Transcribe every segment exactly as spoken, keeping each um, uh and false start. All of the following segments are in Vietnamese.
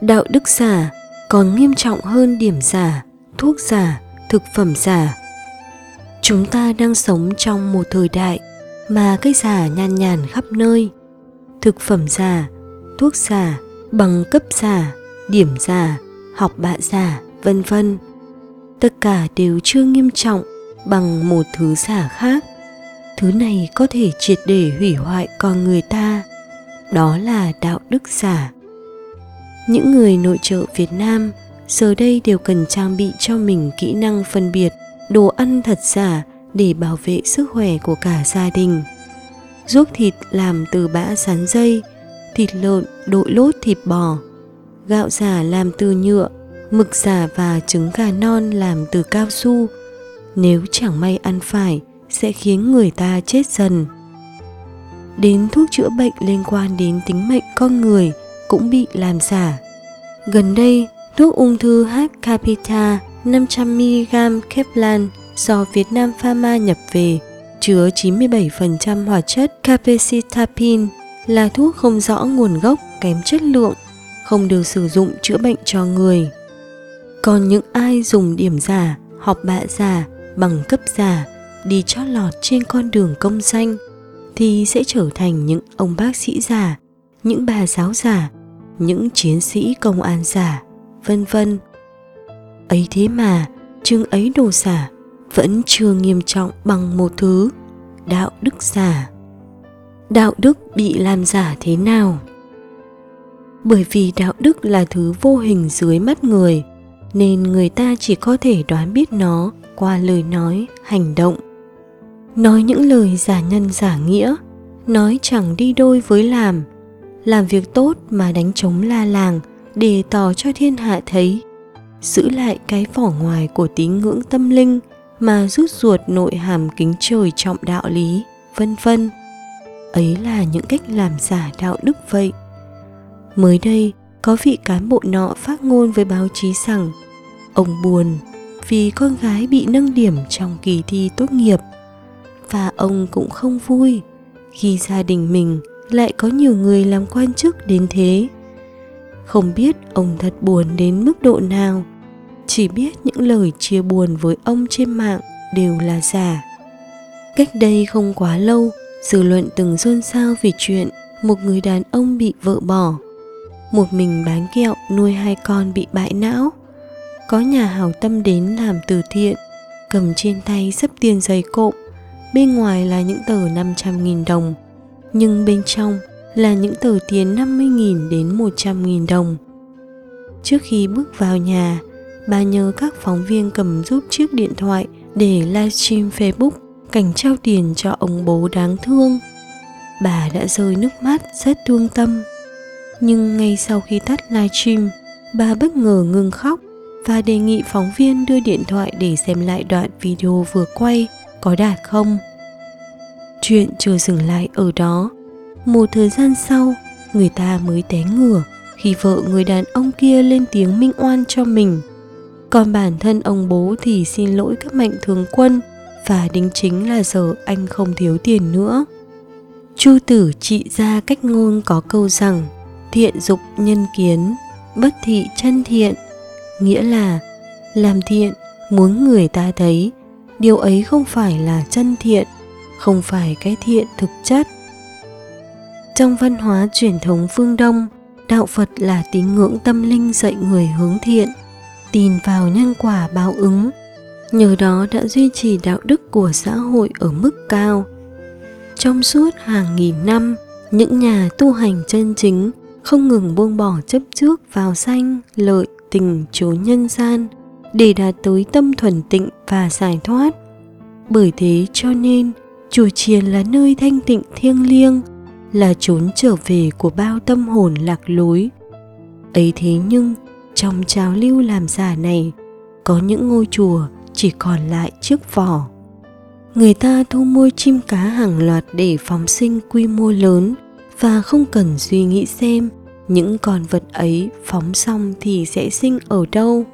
Đạo đức giả còn nghiêm trọng hơn điểm giả, thuốc giả, thực phẩm giả. Chúng ta đang sống trong một thời đại mà cây giả nhan nhản khắp nơi. Thực phẩm giả, thuốc giả, bằng cấp giả, điểm giả, học bạ giả, vân vân. Tất cả đều chưa nghiêm trọng bằng một thứ giả khác. Thứ này có thể triệt để hủy hoại con người ta. Đó là đạo đức giả. Những người nội trợ Việt Nam giờ đây đều cần trang bị cho mình kỹ năng phân biệt đồ ăn thật giả để bảo vệ sức khỏe của cả gia đình. Ruốc thịt làm từ bã sắn dây, thịt lợn đội lốt thịt bò, gạo giả làm từ nhựa, mực giả và trứng gà non làm từ cao su. Nếu chẳng may ăn phải sẽ khiến người ta chết dần. Đến thuốc chữa bệnh liên quan đến tính mệnh con người cũng bị làm giả. Gần đây, thuốc ung thư H. Capita năm trăm mi li gam Keplan do Việt Nam Pharma nhập về chứa chín mươi bảy phần trăm hoạt chất capecitabine, là thuốc không rõ nguồn gốc, kém chất lượng, không được sử dụng chữa bệnh cho người. Còn những ai dùng điểm giả, học bạ giả, bằng cấp giả đi chót lọt trên con đường công danh thì sẽ trở thành những ông bác sĩ giả, những bà giáo giả, những chiến sĩ công an giả, vân vân. Ấy thế mà chừng ấy đồ giả vẫn chưa nghiêm trọng bằng một thứ, đạo đức giả. Đạo đức bị làm giả thế nào? Bởi vì đạo đức là thứ vô hình dưới mắt người, nên người ta chỉ có thể đoán biết nó qua lời nói, hành động. Nói những lời giả nhân giả nghĩa, nói chẳng đi đôi với làm, làm việc tốt mà đánh trống la làng để tỏ cho thiên hạ thấy, giữ lại cái vỏ ngoài của tín ngưỡng tâm linh mà rút ruột nội hàm kính trời trọng đạo lý, vân vân. Ấy là những cách làm giả đạo đức vậy. Mới đây, có vị cán bộ nọ phát ngôn với báo chí rằng ông buồn vì con gái bị nâng điểm trong kỳ thi tốt nghiệp, và ông cũng không vui khi gia đình mình lại có nhiều người làm quan chức đến thế. Không biết ông thật buồn đến mức độ nào, chỉ biết những lời chia buồn với ông trên mạng đều là giả. Cách đây không quá lâu, dư luận từng xôn xao vì chuyện một người đàn ông bị vợ bỏ, một mình bán kẹo nuôi hai con bị bại não. Có nhà hảo tâm đến làm từ thiện, cầm trên tay xấp tiền giày cộm, bên ngoài là những tờ năm trăm nghìn đồng, nhưng bên trong là những tờ tiền năm mươi nghìn đến một trăm nghìn đồng. Trước khi bước vào nhà, bà nhờ các phóng viên cầm giúp chiếc điện thoại để livestream Facebook cảnh trao tiền cho ông bố đáng thương. Bà đã rơi nước mắt rất thương tâm. Nhưng ngay sau khi tắt livestream, bà bất ngờ ngừng khóc và đề nghị phóng viên đưa điện thoại để xem lại đoạn video vừa quay có đạt không. Chuyện chưa dừng lại ở đó. Một thời gian sau, người ta mới té ngửa khi vợ người đàn ông kia lên tiếng minh oan cho mình. Còn bản thân ông bố thì xin lỗi các mạnh thường quân và đính chính là giờ anh không thiếu tiền nữa. Chu tử Trị Gia Cách Ngôn có câu rằng thiện dục nhân kiến, bất thị chân thiện, nghĩa là làm thiện muốn người ta thấy điều ấy không phải là chân thiện, không phải cái thiện thực chất. Trong văn hóa truyền thống phương Đông, đạo Phật là tín ngưỡng tâm linh dạy người hướng thiện, tin vào nhân quả báo ứng, nhờ đó đã duy trì đạo đức của xã hội ở mức cao. Trong suốt hàng nghìn năm, những nhà tu hành chân chính không ngừng buông bỏ chấp trước vào danh, lợi, tình, chối nhân gian để đạt tới tâm thuần tịnh và giải thoát. Bởi thế cho nên, chùa chiền là nơi thanh tịnh thiêng liêng, là chốn trở về của bao tâm hồn lạc lối. ấy thế nhưng trong trào lưu làm giả này, có những ngôi chùa chỉ còn lại chiếc vỏ. Người ta thu mua chim cá hàng loạt để phóng sinh quy mô lớn và không cần suy nghĩ xem những con vật ấy phóng xong thì sẽ sinh ở đâu.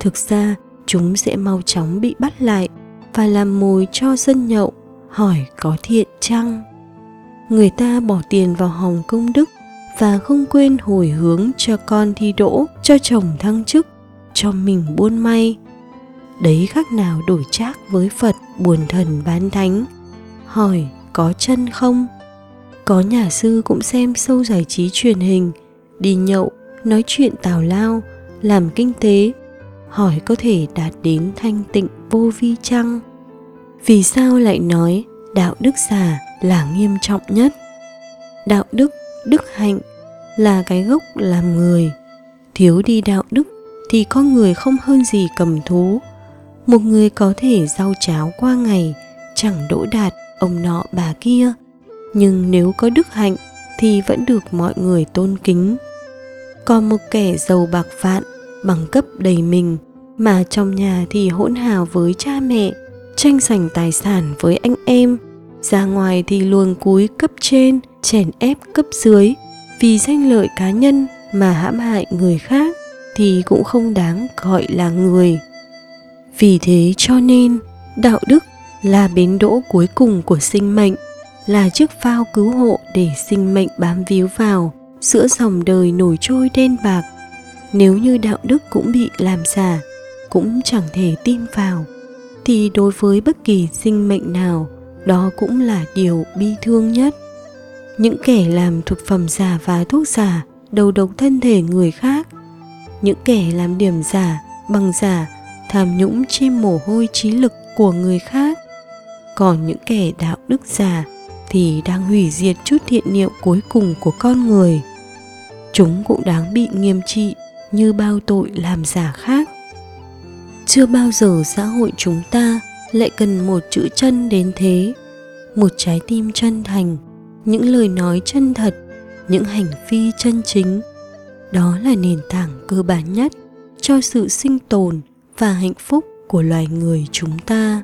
Thực ra, chúng sẽ mau chóng bị bắt lại và làm mồi cho dân nhậu, hỏi có thiện chăng? Người ta bỏ tiền vào hòm công đức và không quên hồi hướng cho con thi đỗ, cho chồng thăng chức, cho mình buôn may. Đấy khác nào đổi trác với Phật buồn thần bán thánh, hỏi có chân không? Có nhà sư cũng xem show giải trí truyền hình, đi nhậu, nói chuyện tào lao, làm kinh tế, hỏi có thể đạt đến thanh tịnh vô vi chăng? Vì sao lại nói đạo đức giả là nghiêm trọng nhất? Đạo đức, đức hạnh là cái gốc làm người. Thiếu đi đạo đức thì con người không hơn gì cầm thú. Một người có thể rau cháo qua ngày, chẳng đỗ đạt ông nọ bà kia, nhưng nếu có đức hạnh thì vẫn được mọi người tôn kính. Còn một kẻ giàu bạc vạn, bằng cấp đầy mình, mà trong nhà thì hỗn hào với cha mẹ, tranh giành tài sản với anh em, ra ngoài thì luồn cúi cấp trên, chèn ép cấp dưới, vì danh lợi cá nhân mà hãm hại người khác thì cũng không đáng gọi là người. Vì thế cho nên, đạo đức là bến đỗ cuối cùng của sinh mệnh, là chiếc phao cứu hộ để sinh mệnh bám víu vào giữa dòng đời nổi trôi đen bạc. Nếu như đạo đức cũng bị làm giả, cũng chẳng thể tin vào, thì đối với bất kỳ sinh mệnh nào, đó cũng là điều bi thương nhất. Những kẻ làm thực phẩm giả và thuốc giả đầu độc thân thể người khác, những kẻ làm điểm giả, bằng giả, tham nhũng trên mồ hôi trí lực của người khác. Còn những kẻ đạo đức giả thì đang hủy diệt chút thiện niệm cuối cùng của con người. Chúng cũng đáng bị nghiêm trị như bao tội làm giả khác. Chưa bao giờ xã hội chúng ta lại cần một chữ chân đến thế. Một trái tim chân thành, những lời nói chân thật, những hành vi chân chính. Đó là nền tảng cơ bản nhất cho sự sinh tồn và hạnh phúc của loài người chúng ta.